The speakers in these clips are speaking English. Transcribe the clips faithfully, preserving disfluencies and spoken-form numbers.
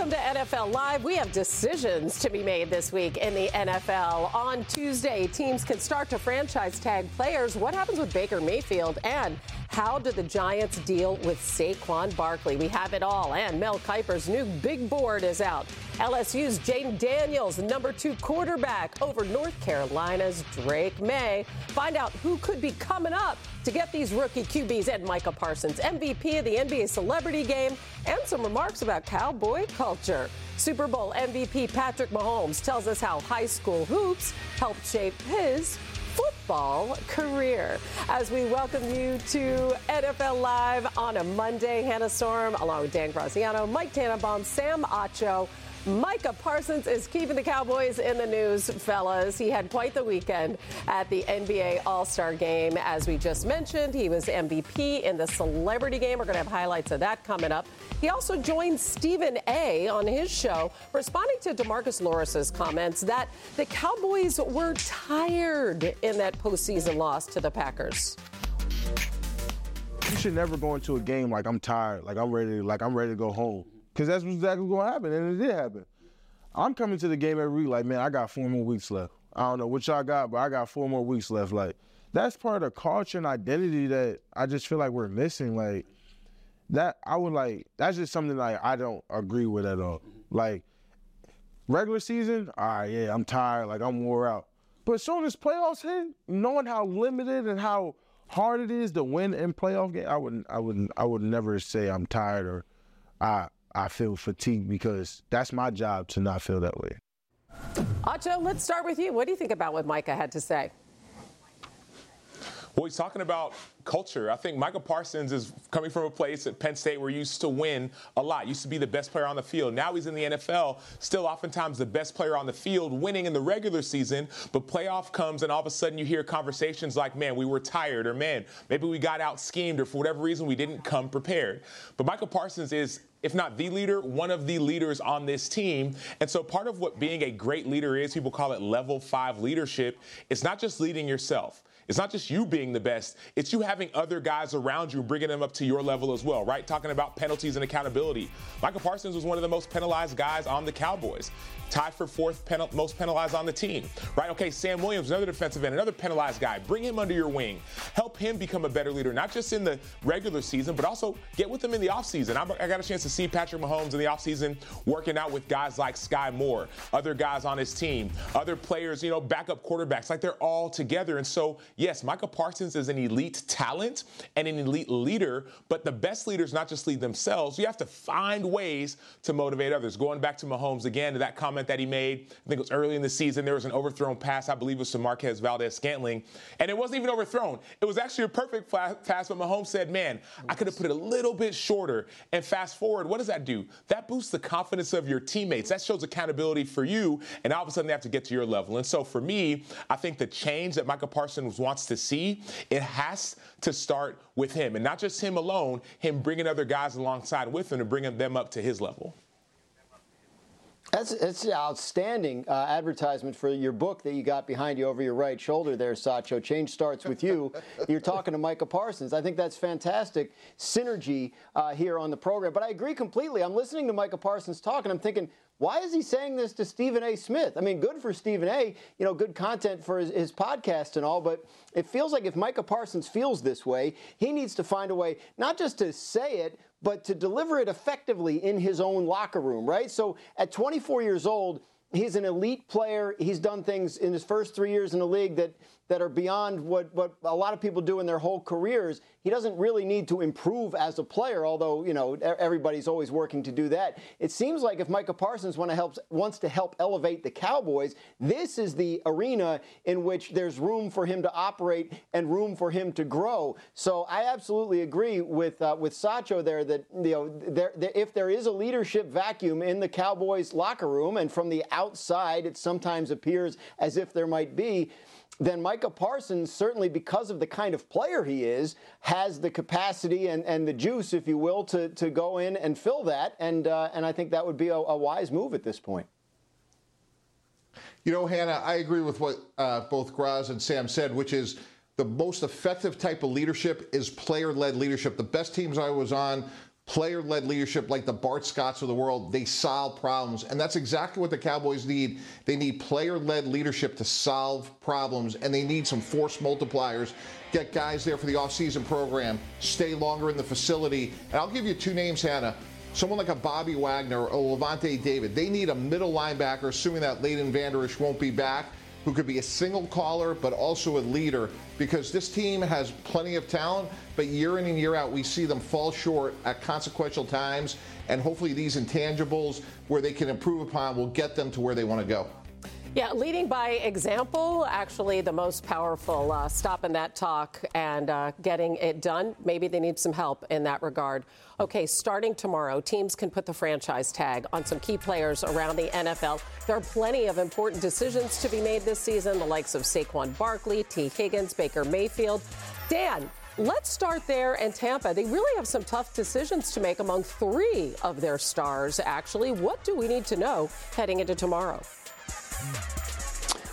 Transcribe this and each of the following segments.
Welcome to N F L Live. We have decisions to be made this week in the N F L. On Tuesday, teams can start to franchise tag players. What happens with Baker Mayfield? And how do the Giants deal with Saquon Barkley? We have it all. And Mel Kiper's new big board is out. L S U's Jayden Daniels, number two quarterback, over North Carolina's Drake Maye. Find out who could be coming up to get these rookie Q Bs, and Micah Parsons, M V P of the N B A Celebrity Game, and some remarks about cowboy culture. Super Bowl M V P Patrick Mahomes tells us how high school hoops helped shape his football career. As we welcome you to N F L Live on a Monday, Hannah Storm, along with Dan Graziano, Mike Tannenbaum, Sam Acho. Micah Parsons is keeping the Cowboys in the news, fellas. He had quite the weekend at the N B A All-Star Game. As we just mentioned, he was M V P in the Celebrity Game. We're going to have highlights of that coming up. He also joined Stephen A. on his show, responding to DeMarcus Lawrence's comments that the Cowboys were tired in that postseason loss to the Packers. You should never go into a game like, I'm tired, like I'm ready, like I'm ready to go home. Because that's exactly what's going to happen, and it did happen. I'm coming to the game every week like, man, I got four more weeks left. I don't know what y'all got, but I got four more weeks left. Like, that's part of the culture and identity that I just feel like we're missing. Like, that I would like, that's just something like I don't agree with at all. Like, regular season, all right, yeah, I'm tired, like I'm wore out. But as soon as playoffs hit, knowing how limited and how hard it is to win in playoff game, I wouldn't, I wouldn't, I would never say I'm tired or I. I feel fatigued, because that's my job to not feel that way. Acho, let's start with you. What do you think about what Micah had to say? Well, he's talking about culture. I think Micah Parsons is coming from a place at Penn State where he used to win a lot, used to be the best player on the field. Now he's in the N F L, still oftentimes the best player on the field, winning in the regular season, but playoff comes and all of a sudden you hear conversations like, man, we were tired, or man, maybe we got out schemed, or for whatever reason we didn't come prepared. But Micah Parsons is, if not the leader, one of the leaders on this team. And so part of what being a great leader is, people call it level five leadership, it's not just leading yourself. It's not just you being the best. It's you having other guys around you, bringing them up to your level as well, right? Talking about penalties and accountability. Micah Parsons was one of the most penalized guys on the Cowboys, tied for fourth penal- most penalized on the team, right? Okay, Sam Williams, another defensive end, another penalized guy. Bring him under your wing. Help him become a better leader, not just in the regular season, but also get with him in the offseason. I got a chance to see Patrick Mahomes in the offseason working out with guys like Sky Moore, other guys on his team, other players, you know, backup quarterbacks. Like, they're all together. And so, yes, Micah Parsons is an elite talent and an elite leader, but the best leaders not just lead themselves. You have to find ways to motivate others. Going back to Mahomes again, to that comment that he made, I think it was early in the season, there was an overthrown pass, I believe it was to Marquez Valdez-Scantling, and it wasn't even overthrown. It was actually a perfect pass, but Mahomes said, man, I could have put it a little bit shorter. And fast forward, what does that do? That boosts the confidence of your teammates. That shows accountability for you, and all of a sudden they have to get to your level. And so for me, I think the change that Micah Parsons was wants to see, it has to start with him. And not just him alone, him bringing other guys alongside with him to bring them up to his level. That's, that's an outstanding uh, advertisement for your book that you got behind you over your right shoulder there, Sacho. Change starts with you. You're talking to Micah Parsons. I think that's fantastic synergy uh, here on the program. But I agree completely. I'm listening to Micah Parsons talk, and I'm thinking, why is he saying this to Stephen A. Smith? I mean, good for Stephen A., you know, good content for his, his podcast and all, but it feels like if Micah Parsons feels this way, he needs to find a way not just to say it, but to deliver it effectively in his own locker room, right? So at twenty-four years old, he's an elite player. He's done things in his first three years in the league that that are beyond what, what a lot of people do in their whole careers. He doesn't really need to improve as a player, although, you know, everybody's always working to do that. It seems like if Micah Parsons want to help, wants to help elevate the Cowboys, this is the arena in which there's room for him to operate and room for him to grow. So I absolutely agree with uh, with Sacho there that, you know, there, there, if there is a leadership vacuum in the Cowboys locker room, and from the outside it sometimes appears as if there might be, then Micah Parsons, certainly because of the kind of player he is, has the capacity and, and the juice, if you will, to, to go in and fill that. And uh, and I think that would be a, a wise move at this point. You know, Hannah, I agree with what uh, both Graz and Sam said, which is the most effective type of leadership is player-led leadership. The best teams I was on player-led leadership like the Bart Scotts of the world. They solve problems, and that's exactly what the Cowboys need. They need player-led leadership to solve problems, and they need some force multipliers. Get guys there for the off-season program, stay longer in the facility. And I'll give you two names, Hannah. Someone like a Bobby Wagner or Levante David. They need a middle linebacker, assuming that Leighton Vander Esch won't be back, who could be a single caller but also a leader, because this team has plenty of talent, but year in and year out we see them fall short at consequential times, and hopefully these intangibles where they can improve upon will get them to where they want to go. Yeah, leading by example, actually the most powerful uh, stop in that talk and uh, getting it done. Maybe they need some help in that regard. Okay, starting tomorrow, teams can put the franchise tag on some key players around the N F L. There are plenty of important decisions to be made this season, the likes of Saquon Barkley, Tee Higgins, Baker Mayfield. Dan, let's start there in Tampa. They really have some tough decisions to make among three of their stars, actually. What do we need to know heading into tomorrow?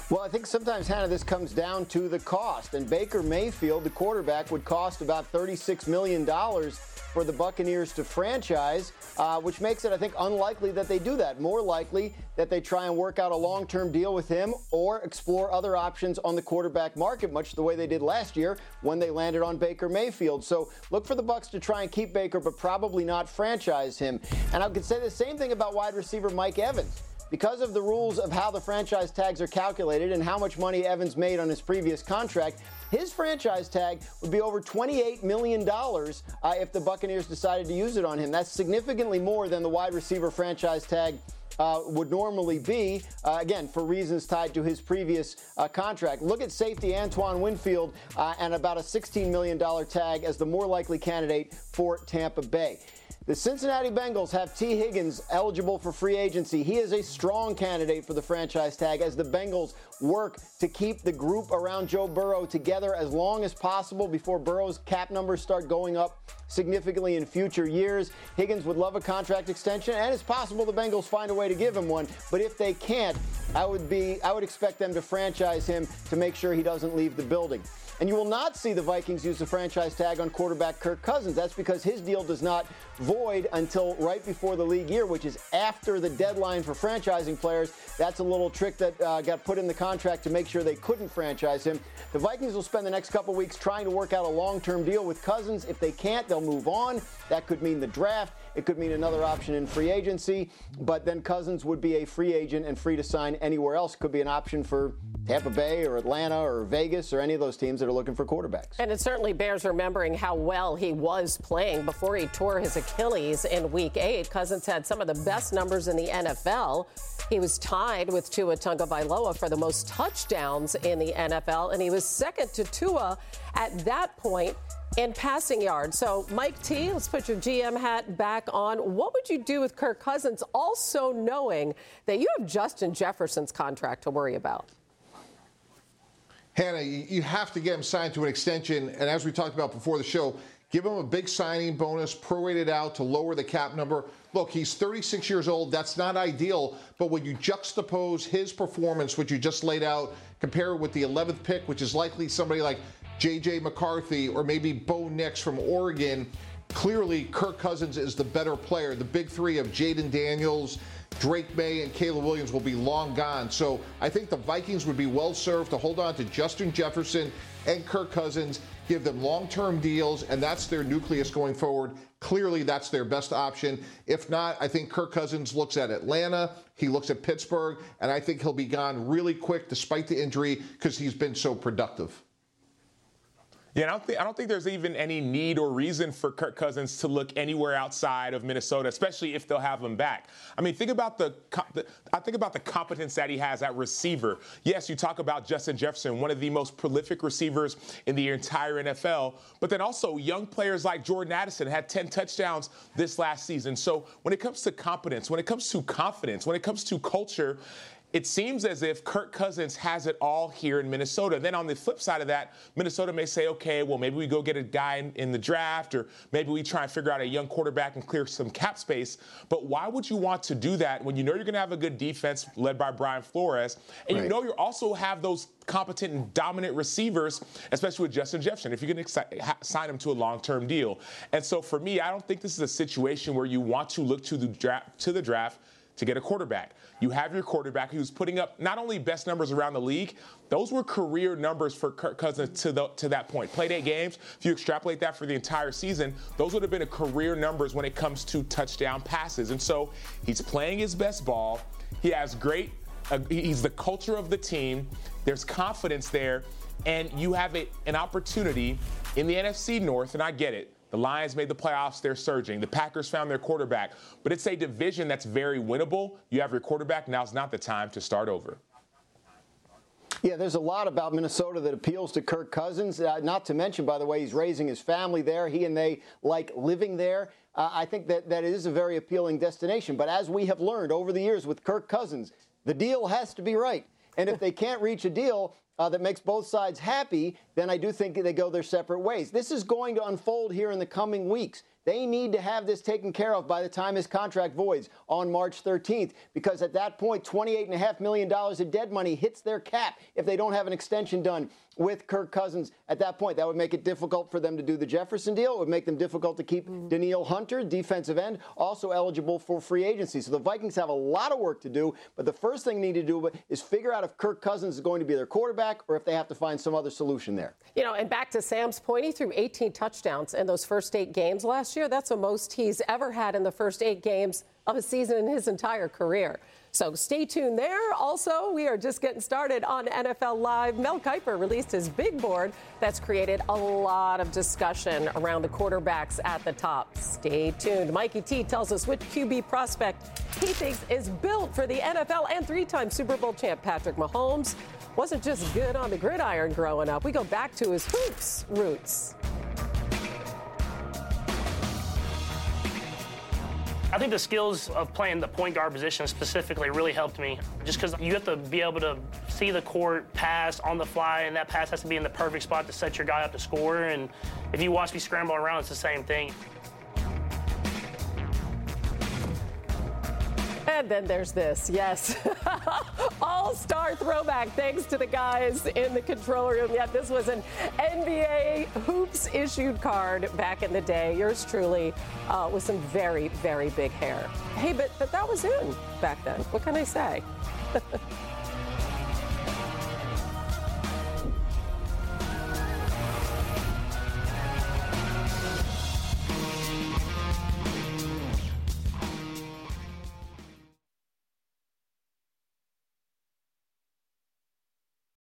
Well, I think sometimes, Hannah, this comes down to the cost. And Baker Mayfield, the quarterback, would cost about thirty-six million dollars for the Buccaneers to franchise, uh, which makes it, I think, unlikely that they do that. More likely that they try and work out a long-term deal with him or explore other options on the quarterback market, much the way they did last year when they landed on Baker Mayfield. So look for the Bucs to try and keep Baker, but probably not franchise him. And I could say the same thing about wide receiver Mike Evans. Because of the rules of how the franchise tags are calculated and how much money Evans made on his previous contract, his franchise tag would be over twenty-eight million dollars uh, if the Buccaneers decided to use it on him. That's significantly more than the wide receiver franchise tag Uh, would normally be, uh, again, for reasons tied to his previous uh, contract. Look at safety Antoine Winfield uh, and about a sixteen million dollars tag as the more likely candidate for Tampa Bay. The Cincinnati Bengals have Tee Higgins eligible for free agency. He is a strong candidate for the franchise tag as the Bengals work to keep the group around Joe Burrow together as long as possible before Burrow's cap numbers start going up significantly in future years. Higgins would love a contract extension, and it's possible the Bengals find a way to give him one, but if they can't, I would be I would expect them to franchise him to make sure he doesn't leave the building. And you will not see the Vikings use the franchise tag on quarterback Kirk Cousins. That's because his deal does not void until right before the league year, which is after the deadline for franchising players. That's a little trick that uh, got put in the contract to make sure they couldn't franchise him. The Vikings will spend the next couple weeks trying to work out a long-term deal with Cousins. If they can't, they'll move on. That could mean the draft. It could mean another option in free agency, but then Cousins would be a free agent and free to sign anywhere else. Could be an option for Tampa Bay or Atlanta or Vegas or any of those teams that are looking for quarterbacks. And it certainly bears remembering how well he was playing before he tore his Achilles in week eight. Cousins had some of the best numbers in the N F L. He was tied with Tua Tagovailoa for the most touchdowns in the N F L, and he was second to Tua at that point in passing yards. So, Mike T, let's put your G M hat back on. What would you do with Kirk Cousins, also knowing that you have Justin Jefferson's contract to worry about? Hannah, you have to get him signed to an extension, and as we talked about before the show, give him a big signing bonus, prorated out to lower the cap number. Look, he's thirty-six years old. That's not ideal. But when you juxtapose his performance, which you just laid out, compare it with the eleventh pick, which is likely somebody like J J McCarthy or maybe Bo Nix from Oregon, clearly Kirk Cousins is the better player. The big three of Jayden Daniels, Drake Maye, and Caleb Williams will be long gone. So I think the Vikings would be well served to hold on to Justin Jefferson and Kirk Cousins, give them long-term deals, and that's their nucleus going forward. Clearly, that's their best option. If not, I think Kirk Cousins looks at Atlanta, he looks at Pittsburgh, and I think he'll be gone really quick despite the injury because he's been so productive. Yeah, and I don't, th- I don't think there's even any need or reason for Kirk Cousins to look anywhere outside of Minnesota, especially if they'll have him back. I mean, think about the, comp- the I think about the competence that he has at receiver. Yes, you talk about Justin Jefferson, one of the most prolific receivers in the entire N F L, but then also young players like Jordan Addison had ten touchdowns this last season. So when it comes to competence, when it comes to confidence, when it comes to culture, it seems as if Kirk Cousins has it all here in Minnesota. Then on the flip side of that, Minnesota may say, okay, well, maybe we go get a guy in, in the draft, or maybe we try and figure out a young quarterback and clear some cap space. But why would you want to do that when you know you're going to have a good defense led by Brian Flores, and right. you know you also have those competent and dominant receivers, especially with Justin Jefferson, if you can sign him to a long-term deal. And so for me, I don't think this is a situation where you want to look to the draft, to the draft to get a quarterback. You have your quarterback who's putting up not only best numbers around the league, those were career numbers for Kirk Cousins to, the, to that point. Played eight games. If you extrapolate that for the entire season, those would have been a career numbers when it comes to touchdown passes. And so he's playing his best ball. He has great, uh, he's the culture of the team. There's confidence there. And you have a, an opportunity in the N F C North, and I get it. The Lions made the playoffs. They're surging. The Packers found their quarterback. But it's a division that's very winnable. You have your quarterback. Now's not the time to start over. Yeah, there's a lot about Minnesota that appeals to Kirk Cousins. Uh, not to mention, by the way, he's raising his family there. He and they like living there. Uh, I think that that is a very appealing destination. But as we have learned over the years with Kirk Cousins, the deal has to be right. And if they can't reach a deal Uh, that makes both sides happy, then I do think they go their separate ways. This is going to unfold here in the coming weeks. They need to have this taken care of by the time his contract voids on March thirteenth, because at that point, twenty-eight point five million dollars of dead money hits their cap if they don't have an extension done with Kirk Cousins at that point. That would make it difficult for them to do the Jefferson deal. It would make them difficult to keep mm-hmm. Danielle Hunter, defensive end, also eligible for free agency. So the Vikings have a lot of work to do, but the first thing they need to do is figure out if Kirk Cousins is going to be their quarterback or if they have to find some other solution there. You know, and back to Sam's point, he threw eighteen touchdowns in those first eight games last year. That's the most he's ever had in the first eight games of a season in his entire career. So stay tuned there. Also, we are just getting started on N F L Live. Mel Kiper released his big board that's created a lot of discussion around the quarterbacks at the top. Stay tuned. Mikey T tells us which Q B prospect he thinks is built for the N F L, and three-time Super Bowl champ Patrick Mahomes wasn't just good on the gridiron growing up. We go back to his hoops roots. I think the skills of playing the point guard position specifically really helped me, just because you have to be able to see the court, pass on the fly, and that pass has to be in the perfect spot to set your guy up to score. And if you watch me scramble around, it's the same thing. And then there's this, yes. All-star throwback, thanks to the guys in the control room. Yeah, this was an N B A Hoops-issued card back in the day. Yours truly uh, with some very, very big hair. Hey, but, but that was in back then. What can I say?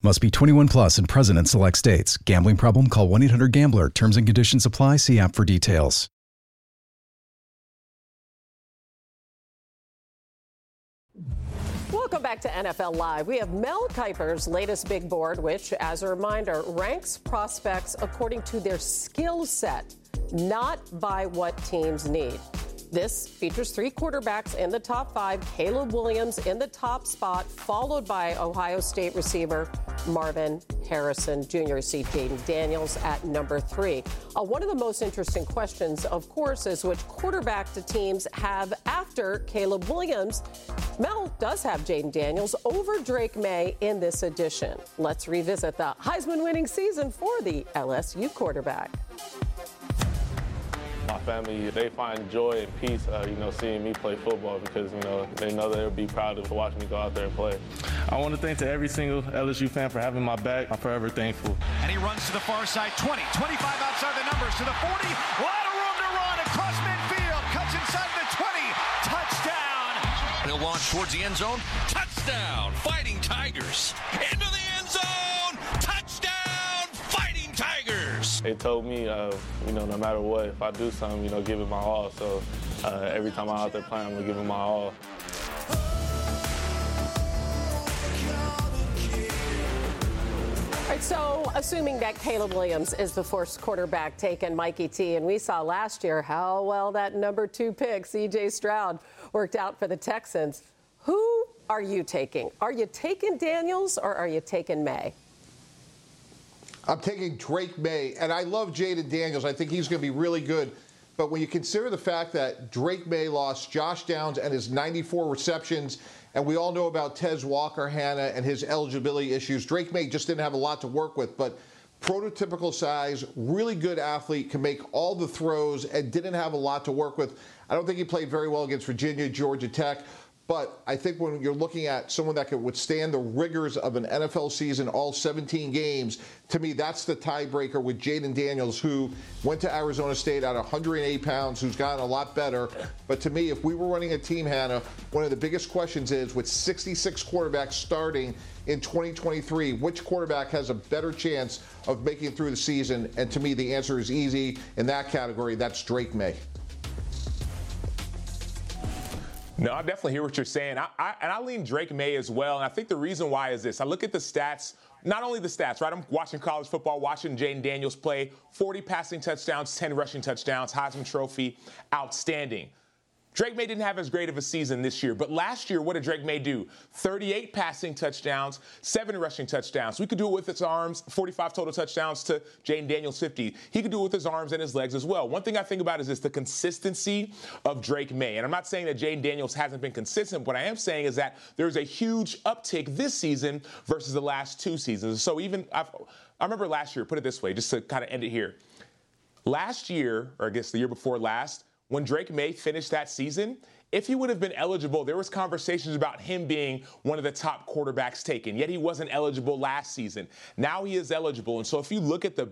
Must be twenty-one plus and present in select states. Gambling problem? Call one eight hundred gambler. Terms and conditions apply. See app for details. Welcome back to N F L Live. We have Mel Kiper's latest big board, which, as a reminder, ranks prospects according to their skill set, not by what teams need. This features three quarterbacks in the top five, Caleb Williams in the top spot, followed by Ohio State receiver Marvin Harrison Junior See Jayden Daniels at number three. Uh, one of the most interesting questions, of course, is which quarterback the teams have after Caleb Williams. Mel does have Jayden Daniels over Drake Maye in this edition. Let's revisit the Heisman-winning season for the L S U quarterback. My family, they find joy and peace, uh, you know, seeing me play football because, you know, they know they'll be proud of watching me go out there and play. I want to thank to every single L S U fan for having my back. I'm forever thankful. And he runs to the far side, twenty, twenty-five outside the numbers, to the forty, a lot of room to run across midfield, cuts inside the twenty, touchdown. He'll launch towards the end zone, touchdown, Fighting Tigers, into the end zone, touchdown. They told me, uh, you know, no matter what, if I do something, you know, give it my all. So uh, every time I'm out there playing, I'm going to give it my all. All right, so assuming that Caleb Williams is the first quarterback taken, Mikey T, and we saw last year how well that number two pick, C J. Stroud, worked out for the Texans. Who are you taking? Are you taking Daniels or are you taking May? I'm taking Drake Maye, and I love Jayden Daniels. I think he's going to be really good. But when you consider the fact that Drake Maye lost Josh Downs and his ninety-four receptions, and we all know about Tez Walker-Hanna and his eligibility issues, Drake Maye just didn't have a lot to work with. But prototypical size, really good athlete, can make all the throws, and didn't have a lot to work with. I don't think he played very well against Virginia, Georgia Tech. But I think when you're looking at someone that can withstand the rigors of an N F L season, all seventeen games, to me, that's the tiebreaker with Jayden Daniels, who went to Arizona State at one hundred eight pounds, who's gotten a lot better. But to me, if we were running a team, Hannah, one of the biggest questions is, with sixty-six quarterbacks starting in twenty twenty-three, which quarterback has a better chance of making it through the season? And to me, the answer is easy. In that category, that's Drake Maye. No, I definitely hear what you're saying. I, I, and I lean Drake Maye as well. And I think the reason why is this. I look at the stats, not only the stats, right? I'm watching college football, watching Jayden Daniels play, forty passing touchdowns, ten rushing touchdowns, Heisman Trophy, outstanding. Drake Maye didn't have as great of a season this year. But last year, what did Drake Maye do? thirty-eight passing touchdowns, seven rushing touchdowns. We could do it with his arms, forty-five total touchdowns to Jayden Daniels, fifty. He could do it with his arms and his legs as well. One thing I think about is this, the consistency of Drake Maye. And I'm not saying that Jayden Daniels hasn't been consistent. What I am saying is that there's a huge uptick this season versus the last two seasons. So even I've, I remember last year, put it this way, just to kind of end it here. Last year, or I guess the year before last, when Drake Maye finished that season, if he would have been eligible, there was conversations about him being one of the top quarterbacks taken, yet he wasn't eligible last season. Now he is eligible. And so if you look at the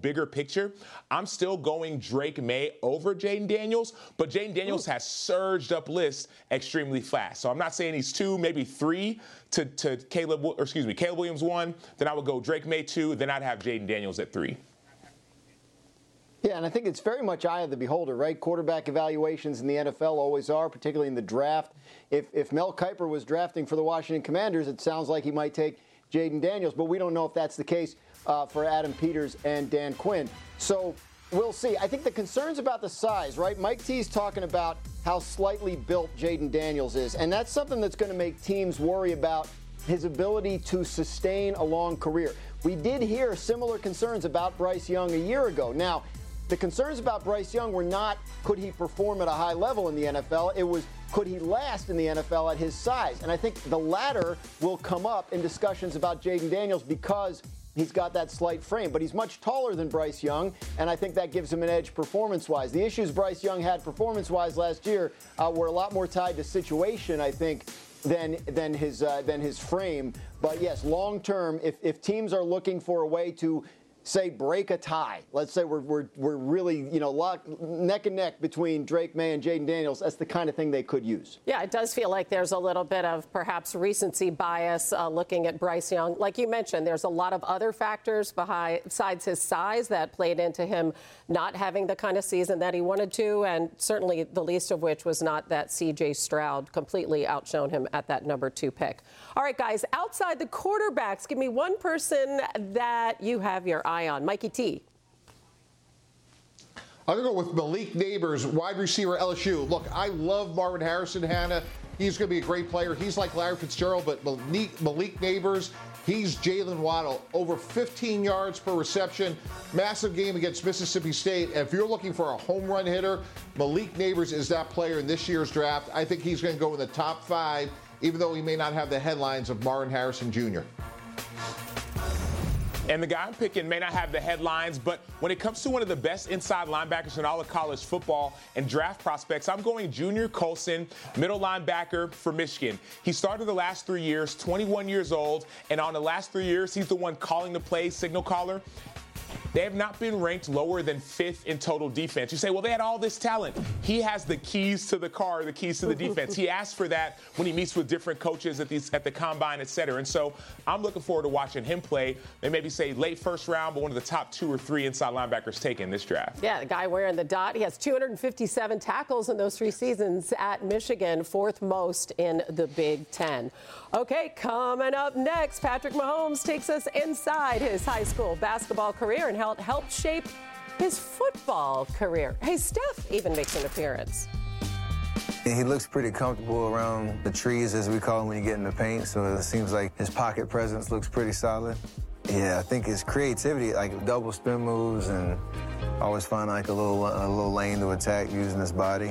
bigger picture, I'm still going Drake Maye over Jayden Daniels, but Jayden Daniels Ooh. has surged up lists extremely fast. So I'm not saying he's two, maybe three to, to Caleb, or excuse me, Caleb Williams one, then I would go Drake Maye two, then I'd have Jayden Daniels at three. Yeah, and I think it's very much eye of the beholder, right? Quarterback evaluations in the N F L always are, particularly in the draft. If if Mel Kiper was drafting for the Washington Commanders, it sounds like he might take Jayden Daniels, but we don't know if that's the case uh, for Adam Peters and Dan Quinn. So we'll see. I think the concerns about the size, right? Mike T's talking about how slightly built Jayden Daniels is, and that's something that's going to make teams worry about his ability to sustain a long career. We did hear similar concerns about Bryce Young a year ago. Now, the concerns about Bryce Young were not could he perform at a high level in the N F L, it was could he last in the N F L at his size? And I think the latter will come up in discussions about Jayden Daniels because he's got that slight frame, but he's much taller than Bryce Young, and I think that gives him an edge performance-wise. The issues Bryce Young had performance-wise last year uh, were a lot more tied to situation, I think, than than his uh, than his frame. But yes, long-term, if, if teams are looking for a way to say break a tie. Let's say we're we're we're really, you know, lock, neck and neck between Drake Maye and Jayden Daniels. That's the kind of thing they could use. Yeah, it does feel like there's a little bit of perhaps recency bias uh, looking at Bryce Young. Like you mentioned, there's a lot of other factors behind, besides his size that played into him not having the kind of season that he wanted to, and certainly the least of which was not that C J. Stroud completely outshone him at that number two pick. All right, guys, outside the quarterbacks, give me one person that you have your eye on. Mikey T. I'm going to go with Malik Nabors, wide receiver, L S U. Look, I love Marvin Harrison, Hannah. He's going to be a great player. He's like Larry Fitzgerald, but Malik, Malik Nabors, he's Jaylen Waddle. Over fifteen yards per reception. Massive game against Mississippi State. And if you're looking for a home run hitter, Malik Nabors is that player in this year's draft. I think he's going to go in the top five, even though he may not have the headlines of Marvin Harrison Junior And the guy I'm picking may not have the headlines, but when it comes to one of the best inside linebackers in all of college football and draft prospects, I'm going Junior Colson, middle linebacker for Michigan. He started the last three years, twenty-one years old, and on the last three years, he's the one calling the play, signal caller. They have not been ranked lower than fifth in total defense. You say, well, they had all this talent. He has the keys to the car, the keys to the defense. He asks for that when he meets with different coaches at, these, at the combine, et cetera. And so I'm looking forward to watching him play. They maybe say late first round, but one of the top two or three inside linebackers taken this draft. Yeah, the guy wearing the dot. He has two hundred fifty-seven tackles in those three seasons at Michigan, fourth most in the Big Ten. Okay, coming up next, Patrick Mahomes takes us inside his high school basketball career and how it helped shape his football career. Hey, Steph even makes an appearance. He looks pretty comfortable around the trees, as we call them, when you get in the paint, so it seems like his pocket presence looks pretty solid. Yeah, I think his creativity, like double spin moves, and always find like a little, a little lane to attack using his body.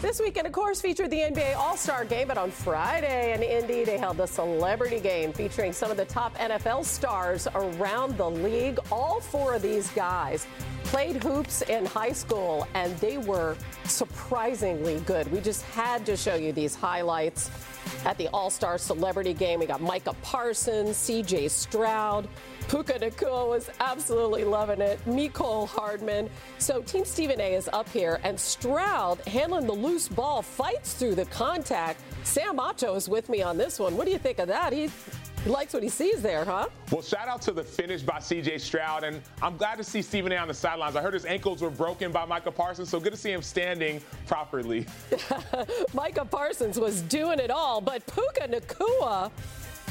This weekend, of course, featured the N B A All-Star Game, but on Friday in Indy, they held the Celebrity Game featuring some of the top N F L stars around the league. All four of these guys played hoops in high school, and they were surprisingly good. We just had to show you these highlights at the All-Star Celebrity Game. We got Micah Parsons, C J. Stroud. Puka Nacua was absolutely loving it. Mecole Hardman. So Team Stephen A is up here, and Stroud handling the loose ball, fights through the contact. Sam Otto is with me on this one. What do you think of that? He likes what he sees there, huh? Well, shout out to the finish by C J. Stroud, and I'm glad to see Stephen A on the sidelines. I heard his ankles were broken by Micah Parsons, so good to see him standing properly. Micah Parsons was doing it all, but Puka Nacua,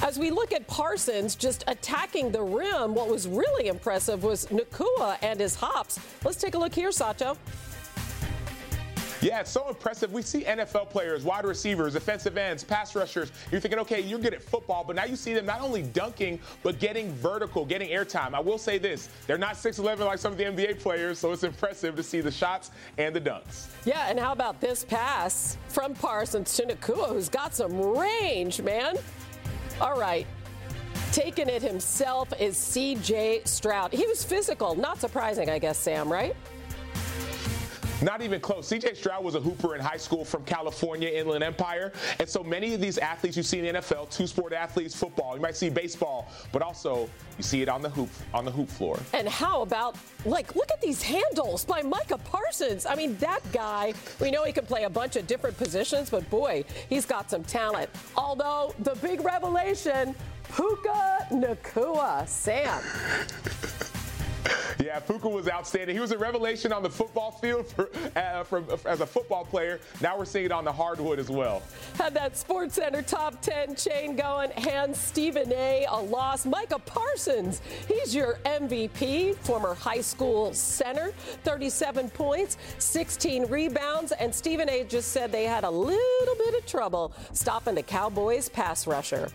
as we look at Parsons just attacking the rim, what was really impressive was Nacua and his hops. Let's take a look here, Sato. Yeah, it's so impressive. We see N F L players, wide receivers, offensive ends, pass rushers. You're thinking, okay, you're good at football, but now you see them not only dunking, but getting vertical, getting airtime. I will say this, they're not six eleven like some of the N B A players, so it's impressive to see the shots and the dunks. Yeah, and how about this pass from Parsons to Nacua, who's got some range, man. All right. Taking it himself is C J. Stroud. He was physical. Not surprising, I guess, Sam, right? Not even close. C J. Stroud was a hooper in high school from California, Inland Empire. And so many of these athletes you see in the N F L, two-sport athletes, football. You might see baseball, but also you see it on the hoop, on the hoop floor. And how about, like, look at these handles by Micah Parsons. I mean, that guy, we know he can play a bunch of different positions, but, boy, he's got some talent. Although the big revelation, Puka Nacua. Sam. Yeah, Puka was outstanding. He was a revelation on the football field for, uh, from, as a football player. Now we're seeing it on the hardwood as well. Had that SportsCenter top ten chain going. Hands Stephen A. a loss. Micah Parsons, he's your M V P, former high school center. thirty-seven points, sixteen rebounds, and Stephen A. just said they had a little bit of trouble stopping the Cowboys pass rusher.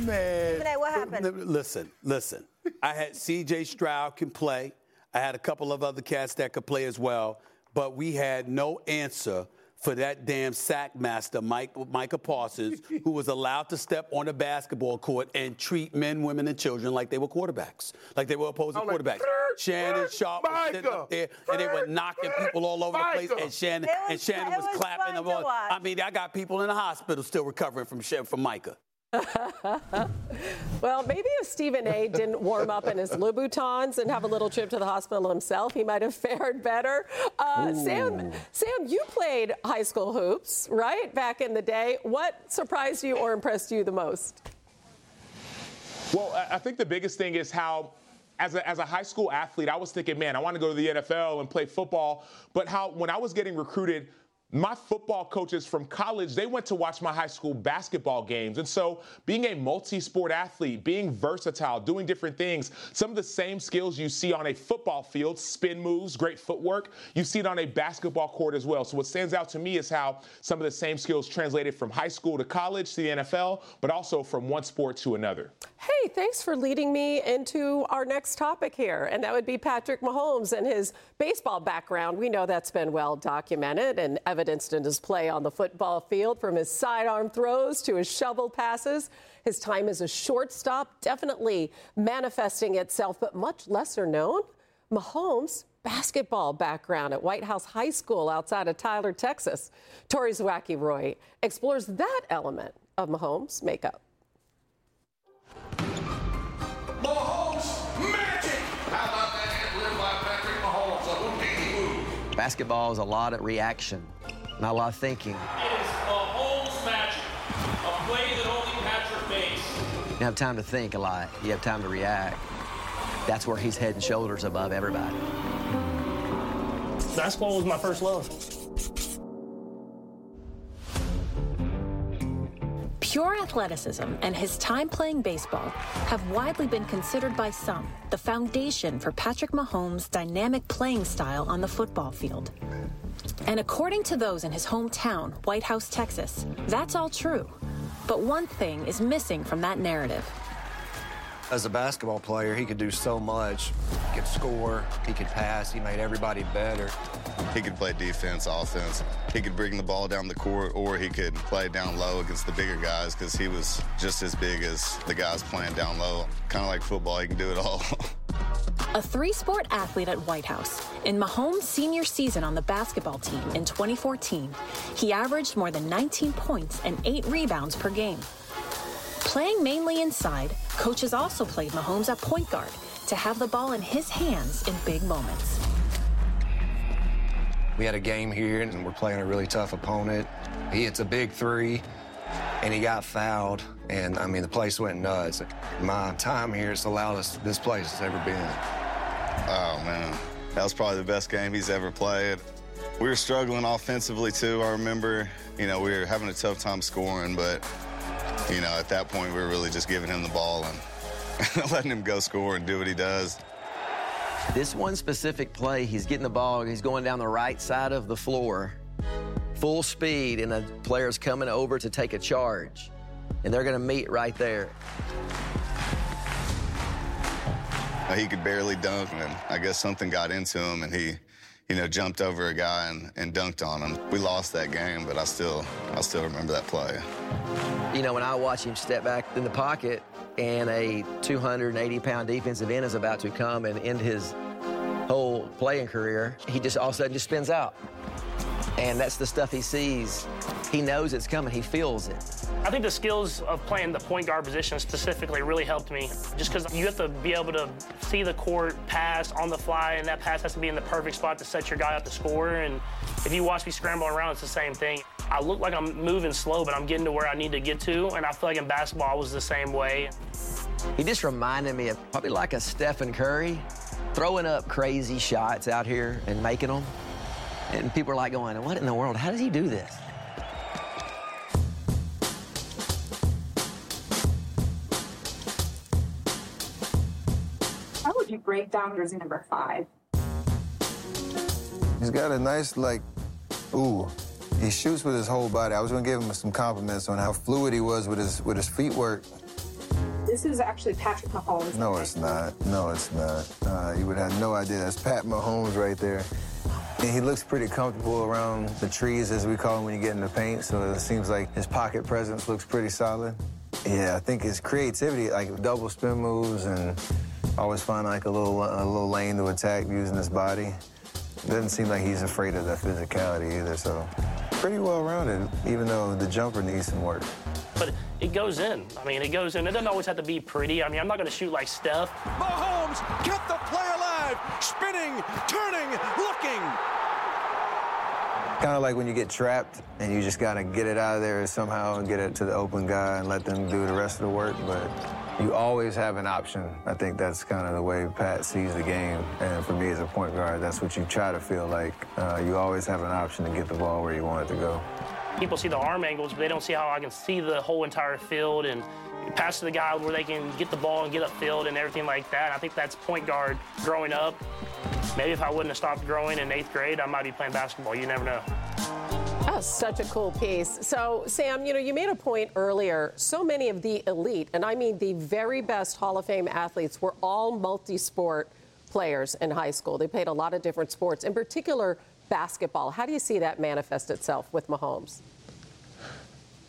Man, what happened? Listen, listen. I had C J. Stroud can play. I had a couple of other cats that could play as well. But we had no answer for that damn sack master, Mike, Micah Parsons, who was allowed to step on the basketball court and treat men, women, and children like they were quarterbacks, like they were opposing I'm quarterbacks. Like, Shannon Sharp Micah, was sitting up there, and they were knocking people all over Micah. the place, and Shannon was, and Shannon was, was clapping them on. I mean, I got people in the hospital still recovering from from Micah. Well, maybe if Stephen A. didn't warm up in his Louboutins and have a little trip to the hospital himself, he might have fared better. Uh, Sam, Sam, you played high school hoops, right, back in the day. What surprised you or impressed you the most? Well, I think the biggest thing is how, As a, as a high school athlete, I was thinking, man, I want to go to the N F L and play football. But how when I was getting recruited, my football coaches from college, they went to watch my high school basketball games. And so being a multi-sport athlete, being versatile, doing different things, some of the same skills you see on a football field, spin moves, great footwork, you see it on a basketball court as well. So what stands out to me is how some of the same skills translated from high school to college to the N F L, but also from one sport to another. Hey, thanks for leading me into our next topic here, and that would be Patrick Mahomes and his baseball background. We know that's been well documented and evidenced in his play on the football field, from his sidearm throws to his shovel passes. His time as a shortstop definitely manifesting itself, but much lesser known, Mahomes' basketball background at White House High School outside of Tyler, Texas. Tori Zwacky-Roy explores that element of Mahomes' makeup. Basketball is a lot of reaction, not a lot of thinking. It is Mahomes magic, a play that only Patrick makes. You have time to think a lot. You have time to react. That's where he's head and shoulders above everybody. Basketball was my first love. Pure athleticism and his time playing baseball have widely been considered by some the foundation for Patrick Mahomes' dynamic playing style on the football field. And according to those in his hometown, White House, Texas, that's all true. But one thing is missing from that narrative. As a basketball player, he could do so much. He could score, he could pass, he made everybody better. He could play defense, offense. He could bring the ball down the court, or he could play down low against the bigger guys because he was just as big as the guys playing down low. Kind of like football, he can do it all. A three-sport athlete at White House, in Mahomes' senior season on the basketball team in twenty fourteen, he averaged more than nineteen points and eight rebounds per game. Playing mainly inside, coaches also played Mahomes at point guard to have the ball in his hands in big moments. We had a game here, and we're playing a really tough opponent. He hits a big three, and he got fouled, and, I mean, the place went nuts. My time here, it's the loudest this place has ever been. Oh, man. That was probably the best game he's ever played. We were struggling offensively, too. I remember, you know, we were having a tough time scoring, but, you know, at that point, we were really just giving him the ball and letting him go score and do what he does. This one specific play, he's getting the ball, he's going down the right side of the floor, full speed, and the player's coming over to take a charge, and they're going to meet right there. He could barely dunk, and I guess something got into him, and he, you know, jumped over a guy and, and dunked on him. We lost that game, but I still, I still remember that play. You know, when I watch him step back in the pocket, and a two hundred eighty pound defensive end is about to come and end his whole playing career, he just all of a sudden just spins out. And that's the stuff he sees. He knows it's coming. He feels it. I think the skills of playing the point guard position specifically really helped me, just because you have to be able to see the court, pass on the fly, and that pass has to be in the perfect spot to set your guy up to score. And if you watch me scramble around, it's the same thing. I look like I'm moving slow, but I'm getting to where I need to get to, and I feel like in basketball I was the same way. He just reminded me of probably like a Stephen Curry throwing up crazy shots out here and making them. And people are like going, what in the world? How does he do this? How would you break down jersey number five? He's got a nice, like, ooh. He shoots with his whole body. I was going to give him some compliments on how fluid he was with his with his feet work. This is actually Patrick Mahomes. No, it's not. No, it's not. Uh, you would have no idea. That's Pat Mahomes right there. And he looks pretty comfortable around the trees, as we call them, when you get in the paint. So it seems like his pocket presence looks pretty solid. Yeah, I think his creativity, like double spin moves, and always find like a little a little lane to attack using his body. Doesn't seem like he's afraid of the physicality either, so pretty well-rounded, even though the jumper needs some work. But it goes in. I mean, it goes in. It doesn't always have to be pretty. I mean, I'm not going to shoot like Steph. Mahomes kept the play alive, spinning, turning, looking. Kind of like when you get trapped and you just got to get it out of there somehow and get it to the open guy and let them do the rest of the work, but you always have an option. I think that's kind of the way Pat sees the game. And for me as a point guard, that's what you try to feel like. Uh, you always have an option to get the ball where you want it to go. People see the arm angles, but they don't see how I can see the whole entire field and pass to the guy where they can get the ball and get upfield and everything like that. I think that's point guard growing up. Maybe if I wouldn't have stopped growing in eighth grade, I might be playing basketball. You never know. That's such a cool piece. So, Sam, you know, you made a point earlier. So many of the elite, and I mean the very best Hall of Fame athletes, were all multi-sport players in high school. They played a lot of different sports, in particular basketball. How do you see that manifest itself with Mahomes?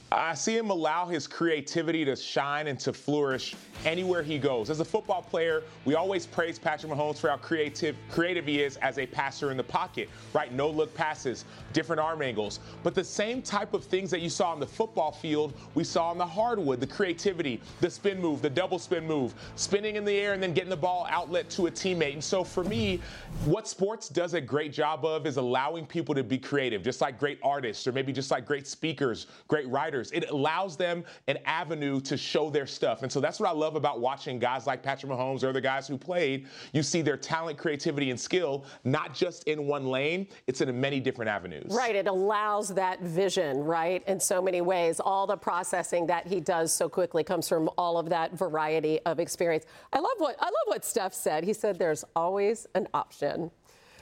I see him allow his creativity to shine and to flourish anywhere he goes. As a football player, we always praise Patrick Mahomes for how creative creative he is as a passer in the pocket, right? No-look passes, different arm angles. But the same type of things that you saw on the football field, we saw on the hardwood, the creativity, the spin move, the double spin move, spinning in the air and then getting the ball outlet to a teammate. And so for me, what sports does a great job of is allowing people to be creative, just like great artists or maybe just like great speakers, great writers. It allows them an avenue to show their stuff. And so that's what I love about watching guys like Patrick Mahomes or the guys who played. You see their talent, creativity, and skill, not just in one lane. It's in many different avenues. Right. It allows that vision, right, in so many ways. All the processing that he does so quickly comes from all of that variety of experience. I love what I love what Steph said. He said there's always an option.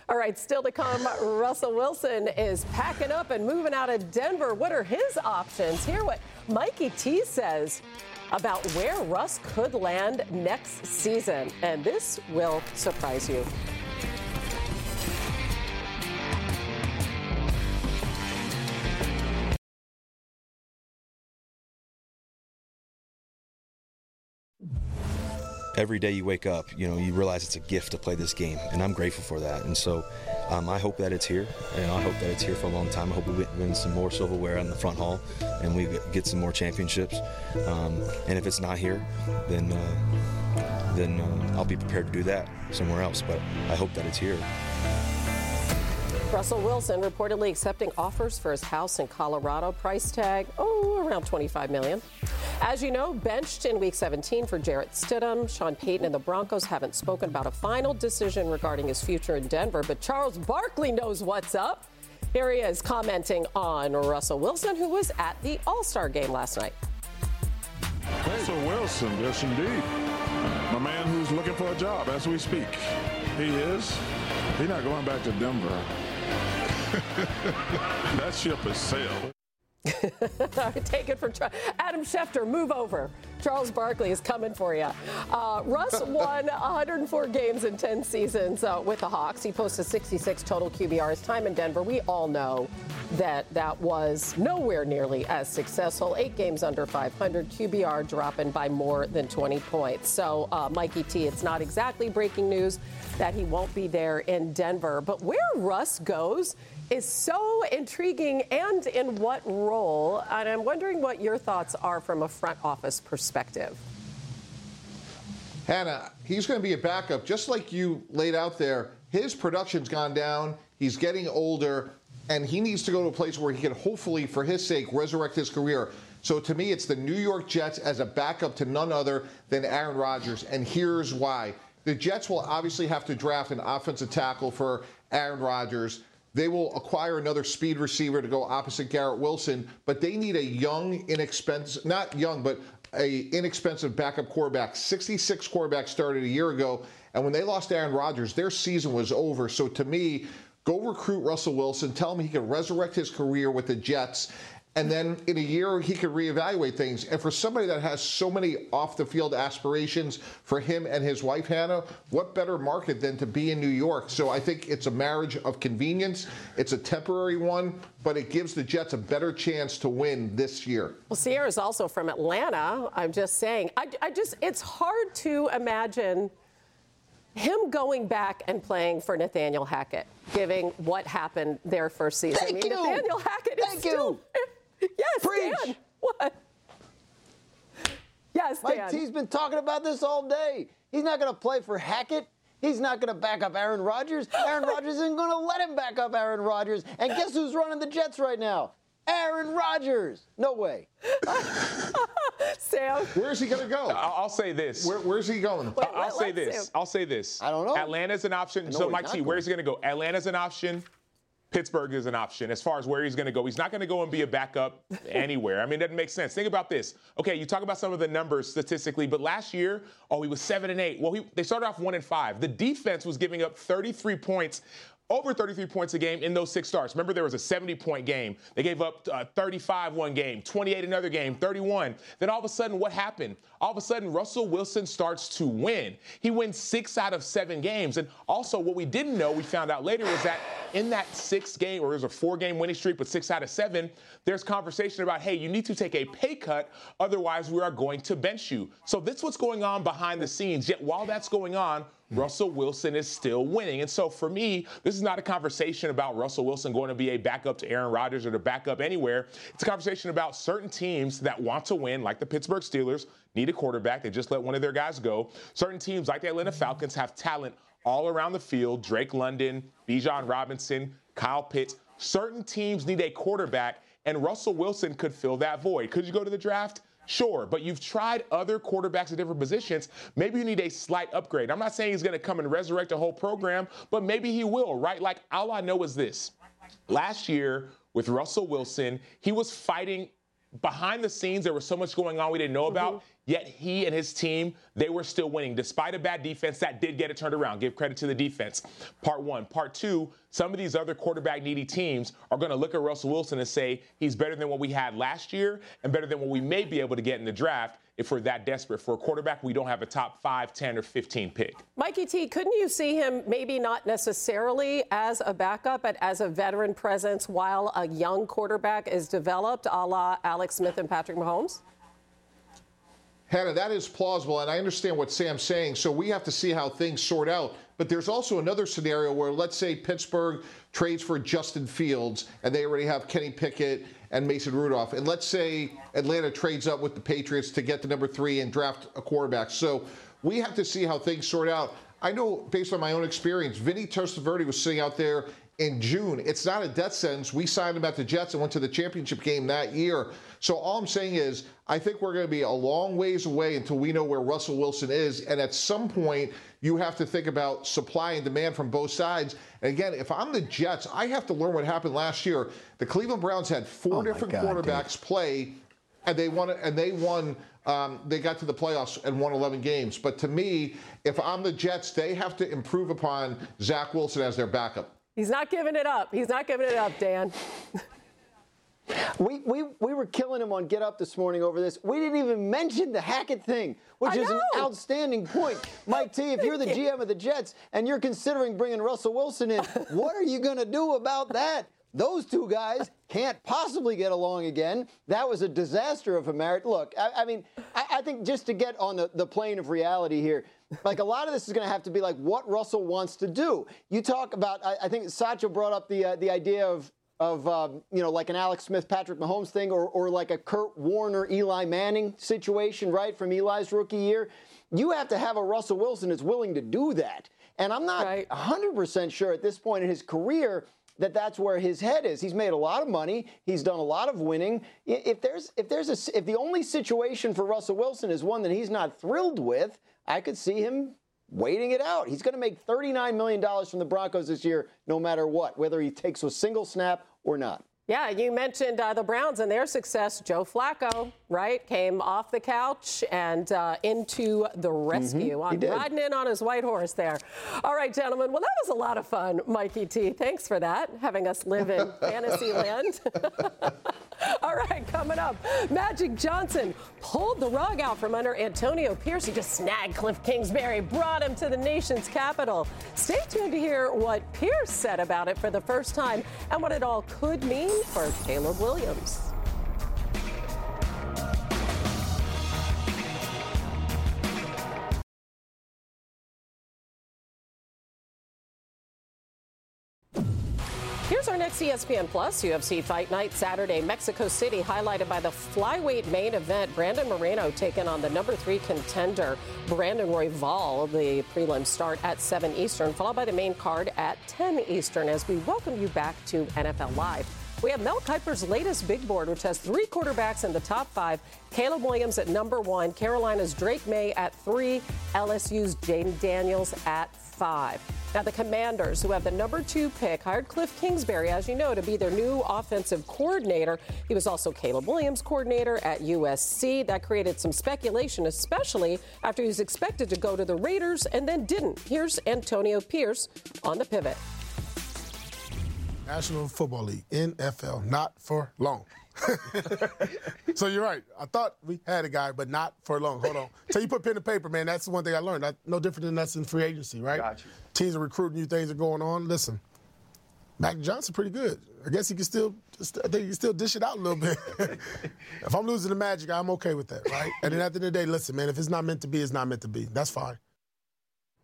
All right, still to come, Russell Wilson is packing up and moving out of Denver. What are his options? Hear what Mikey T says about where Russ could land next season. And this will surprise you. Every day you wake up, you know, you realize it's a gift to play this game, and I'm grateful for that. And so um, I hope that it's here, and I hope that it's here for a long time. I hope we win some more silverware in the front hall, and we get some more championships. Um, and if it's not here, then uh, then uh, I'll be prepared to do that somewhere else. But I hope that it's here. Russell Wilson reportedly accepting offers for his house in Colorado. Price tag, oh, around twenty-five million dollars. As you know, benched in Week seventeen for Jarrett Stidham. Sean Payton and the Broncos haven't spoken about a final decision regarding his future in Denver, but Charles Barkley knows what's up. Here he is commenting on Russell Wilson, who was at the All-Star game last night. Russell Wilson, yes indeed. A man who's looking for a job as we speak. He is. He's not going back to Denver. That ship has sailed. Take it for Tra- Adam Schefter, move over. Charles Barkley is coming for you. Uh, Russ won one hundred four games in ten seasons uh, with the Hawks. He posted sixty-six total Q B R. His time in Denver, we all know that that was nowhere nearly as successful. Eight games under five hundred, Q B R dropping by more than twenty points. So, uh, Mikey T, it's not exactly breaking news that he won't be there in Denver. But where Russ goes is so intriguing, and in what role. And I'm wondering what your thoughts are from a front office perspective. Hannah, he's going to be a backup. Just like you laid out there, his production's gone down. He's getting older. And he needs to go to a place where he can hopefully, for his sake, resurrect his career. So to me, it's the New York Jets as a backup to none other than Aaron Rodgers, and here's why. The Jets will obviously have to draft an offensive tackle for Aaron Rodgers. They will acquire another speed receiver to go opposite Garrett Wilson, but they need a young, inexpensive, not young, but a inexpensive backup quarterback. sixty-six quarterbacks started a year ago, and when they lost Aaron Rodgers, their season was over. So to me, go recruit Russell Wilson, tell him he can resurrect his career with the Jets, and then in a year, he could reevaluate things. And for somebody that has so many off-the-field aspirations for him and his wife, Hannah, what better market than to be in New York? So I think it's a marriage of convenience. It's a temporary one, but it gives the Jets a better chance to win this year. Well, Sierra's also from Atlanta. I'm just saying. I, I just, it's hard to imagine him going back and playing for Nathaniel Hackett, giving what happened their first season. Thank I mean, you. Nathaniel Hackett is Thank still... You. Yes, Preach. Dan. What? Yes, Dan. Mike T's been talking about this all day. He's not going to play for Hackett. He's not going to back up Aaron Rodgers. Aaron Rodgers isn't going to let him back up Aaron Rodgers. And guess who's running the Jets right now? Aaron Rodgers. No way. Sam. Where's he going to go? I'll say this. Where, where's he going? Wait, I'll let, say let this. Him. I'll say this. I don't know. Atlanta's an option. So, Mike T, where's he going to go? Atlanta's an option. Pittsburgh is an option as far as where he's going to go. He's not going to go and be a backup anywhere. I mean, it doesn't make sense. Think about this. Okay, you talk about some of the numbers statistically, but last year, oh, he was seven and eight. Well, he, they started off one and five. The defense was giving up thirty-three points, over thirty-three points a game in those six starts. Remember, there was a seventy-point game. They gave up uh, thirty-five one game, twenty-eight another game, thirty-one. Then all of a sudden, what happened? All of a sudden, Russell Wilson starts to win. He wins six out of seven games. And also, what we didn't know, we found out later, was that in that six-game, or there's a four-game winning streak, but six out of seven, there's conversation about, hey, you need to take a pay cut, otherwise we are going to bench you. So that's what's going on behind the scenes. Yet while that's going on, Russell Wilson is still winning. And so for me, this is not a conversation about Russell Wilson going to be a backup to Aaron Rodgers or to backup anywhere. It's a conversation about certain teams that want to win, like the Pittsburgh Steelers, need a quarterback. They just let one of their guys go. Certain teams, like the Atlanta Falcons, have talent all around the field. Drake London, Bijan Robinson, Kyle Pitts. Certain teams need a quarterback, and Russell Wilson could fill that void. Could you go to the draft? Sure, but you've tried other quarterbacks at different positions. Maybe you need a slight upgrade. I'm not saying he's going to come and resurrect a whole program, but maybe he will, right? Like, all I know is this. Last year, with Russell Wilson, he was fighting behind the scenes. There was so much going on we didn't know about. Mm-hmm. Yet he and his team, they were still winning. Despite a bad defense, that did get it turned around. Give credit to the defense. Part one. Part two, some of these other quarterback-needy teams are going to look at Russell Wilson and say he's better than what we had last year and better than what we may be able to get in the draft if we're that desperate. For a quarterback, we don't have a top five, ten, or fifteen pick. Mikey T, couldn't you see him maybe not necessarily as a backup, but as a veteran presence while a young quarterback is developed, a la Alex Smith and Patrick Mahomes? Hannah, that is plausible, and I understand what Sam's saying, so we have to see how things sort out. But there's also another scenario where, let's say, Pittsburgh trades for Justin Fields, and they already have Kenny Pickett and Mason Rudolph. And let's say Atlanta trades up with the Patriots to get to number three and draft a quarterback. So we have to see how things sort out. I know, based on my own experience, Vinny Testaverde was sitting out there in June. It's not a death sentence. We signed him at the Jets and went to the championship game that year. So all I'm saying is I think we're going to be a long ways away until we know where Russell Wilson is. And at some point, you have to think about supply and demand from both sides. And again, if I'm the Jets, I have to learn what happened last year. The Cleveland Browns had four oh different God, quarterbacks dude. play, and they won. And they won. Um, they got to the playoffs and won eleven games. But to me, if I'm the Jets, they have to improve upon Zach Wilson as their backup. He's not giving it up. He's not giving it up, Dan. we, we we were killing him on Get Up this morning over this. We didn't even mention the Hackett thing, which is an outstanding point. Mike T, if you're the G M of the Jets and you're considering bringing Russell Wilson in, what are you going to do about that? Those two guys can't possibly get along again. That was a disaster of a marriage. Look, I, I mean, I, I think just to get on the, the plane of reality here, like, a lot of this is going to have to be like what Russell wants to do. You talk about, I, I think Sacha brought up the uh, the idea of, of um, you know, like an Alex Smith, Patrick Mahomes thing, or, or like a Kurt Warner, Eli Manning situation, right, from Eli's rookie year. You have to have a Russell Wilson that's willing to do that. And I'm not right. one hundred percent sure at this point in his career that that's where his head is. He's made a lot of money. He's done a lot of winning. If there's if there's a, if the only situation for Russell Wilson is one that he's not thrilled with, I could see him waiting it out. He's going to make thirty-nine million dollars from the Broncos this year, no matter what, whether he takes a single snap or not. Yeah, you mentioned uh, the Browns and their success. Joe Flacco, right, came off the couch and uh, into the rescue. Mm-hmm, on, riding in on his white horse there. All right, gentlemen. Well, that was a lot of fun, Mikey T. Thanks for that, having us live in fantasy land. All right, coming up, Magic Johnson pulled the rug out from under Antonio Pierce. He just snagged Cliff Kingsbury, brought him to the nation's capital. Stay tuned to hear what Pierce said about it for the first time and what it all could mean for Caleb Williams. Here's our next E S P N Plus U F C Fight Night Saturday, Mexico City, highlighted by the flyweight main event. Brandon Moreno taking on the number three contender, Brandon Royval. The prelims start at seven Eastern, followed by the main card at ten Eastern, as we welcome you back to N F L Live. We have Mel Kiper's latest big board, which has three quarterbacks in the top five. Caleb Williams at number one, Carolina's Drake Maye at three, L S U's Jayden Daniels at five. Now, the Commanders, who have the number two pick, hired Cliff Kingsbury, as you know, to be their new offensive coordinator. He was also Caleb Williams' coordinator at U S C. That created some speculation, especially after he was expected to go to the Raiders and then didn't. Here's Antonio Pierce on the pivot. National Football League, N F L, not for long. So you're right. I thought we had a guy, but not for long. Hold on. So you put pen to paper, man. That's the one thing I learned. I, no different than that's in free agency, right? Gotcha. Teams are recruiting you. Things are going on. Listen, Mac Johnson pretty good. I guess he can still just, I think he can still dish it out a little bit. If I'm losing the Magic, I'm okay with that, right? And then at the end of the day, listen, man, if it's not meant to be, it's not meant to be. That's fine.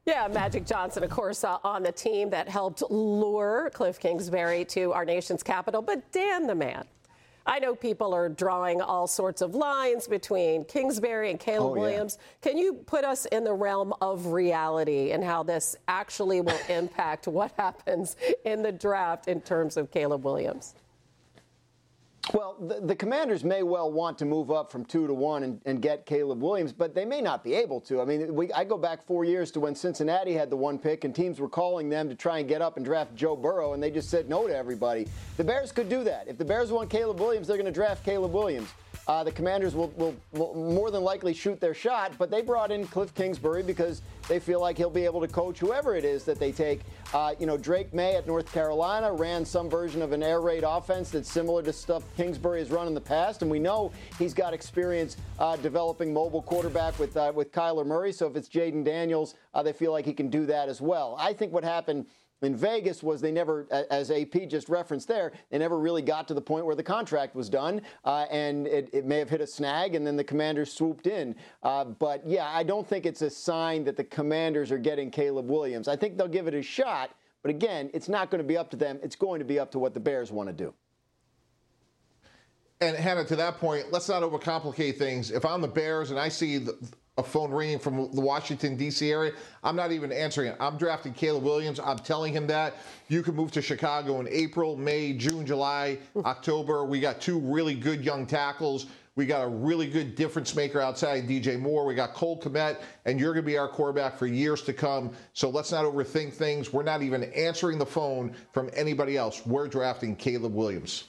Yeah, Magic Johnson, of course, uh, on the team that helped lure Cliff Kingsbury to our nation's capital. But damn the man. I know people are drawing all sorts of lines between Kingsbury and Caleb oh, Williams. Yeah. Can you put us in the realm of reality and how this actually will impact what happens in the draft in terms of Caleb Williams? Well, the, the Commanders may well want to move up from two to one and, and get Caleb Williams, but they may not be able to. I mean, we, I go back four years to when Cincinnati had the one pick and teams were calling them to try and get up and draft Joe Burrow, and they just said no to everybody. The Bears could do that. If the Bears want Caleb Williams, they're going to draft Caleb Williams. Uh, the Commanders will, will, will more than likely shoot their shot, but they brought in Cliff Kingsbury because they feel like he'll be able to coach whoever it is that they take. Uh, you know, Drake Maye at North Carolina ran some version of an air raid offense that's similar to stuff Kingsbury has run in the past, and we know he's got experience uh, developing mobile quarterback with uh, with Kyler Murray, so if it's Jayden Daniels, uh, they feel like he can do that as well. I think what happened in Vegas was they never, as A P just referenced there, they never really got to the point where the contract was done, uh, and it, it may have hit a snag, and then the Commanders swooped in. Uh, but, yeah, I don't think it's a sign that the Commanders are getting Caleb Williams. I think they'll give it a shot, but, again, it's not going to be up to them. It's going to be up to what the Bears want to do. And, Hannah, to that point, let's not overcomplicate things. If I'm the Bears and I see the a phone ringing from the Washington, D C area, I'm not even answering it. I'm drafting Caleb Williams. I'm telling him that. You can move to Chicago in April, May, June, July, October. We got two really good young tackles. We got a really good difference maker outside, D J Moore. We got Cole Kmet, and you're going to be our quarterback for years to come. So let's not overthink things. We're not even answering the phone from anybody else. We're drafting Caleb Williams.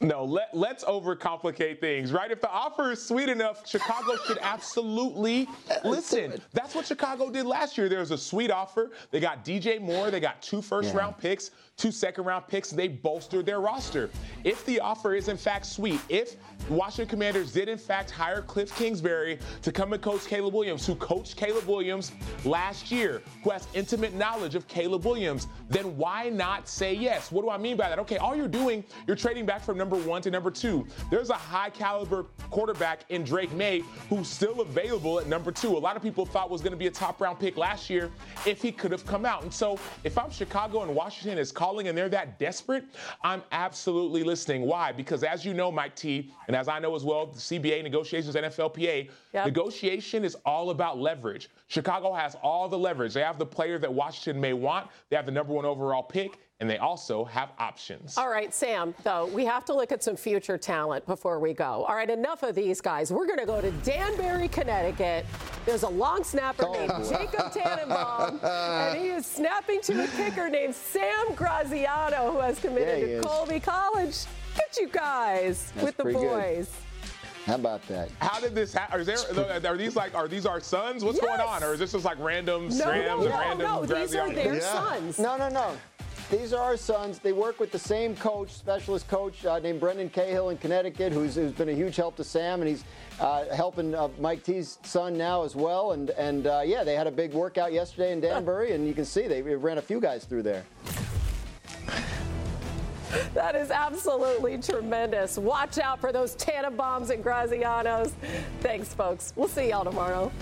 No, let, let's overcomplicate things, right? If the offer is sweet enough, Chicago should absolutely listen. That's what Chicago did last year. There was a sweet offer. They got D J Moore. They got two first-round yeah. picks, two second-round picks. They bolstered their roster. If the offer is, in fact, sweet, if Washington Commanders did, in fact, hire Cliff Kingsbury to come and coach Caleb Williams, who coached Caleb Williams last year, who has intimate knowledge of Caleb Williams, then why not say yes? What do I mean by that? Okay, all you're doing, you're trading back from number one to number two. There's a high-caliber quarterback in Drake Maye who's still available at number two. A lot of people thought was going to be a top-round pick last year if he could have come out. And so if I'm Chicago and Washington is calling and they're that desperate, I'm absolutely listening. Why? Because as you know, Mike T., and as I know as well, the C B A negotiations, N F L P A, yep. negotiation is all about leverage. Chicago has all the leverage. They have the player that Washington may want. They have the number one overall pick. and they also have options. All right, Sam, though, we have to look at some future talent before we go. All right, enough of these guys. We're going to go to Danbury, Connecticut. There's a long snapper oh. named Jacob Tannenbaum, and he is snapping to a kicker named Sam Graziano, who has committed yeah, to Colby College. Look at you guys That's with the boys. Good. How about that? How did this happen? Is there, are these like, are these our sons? What's yes. going on? Or is this just like random no, Rams no, and no, random No, no, no. These are their yeah. sons. No, no, no. These are our sons. They work with the same coach, specialist coach uh, named Brendan Cahill in Connecticut, who's, who's been a huge help to Sam, and he's uh, helping uh, Mike T's son now as well. And, and uh, yeah, they had a big workout yesterday in Danbury, and you can see they ran a few guys through there. That is absolutely tremendous. Watch out for those Tannenbaums and Grazianos. Thanks, folks. We'll see y'all tomorrow.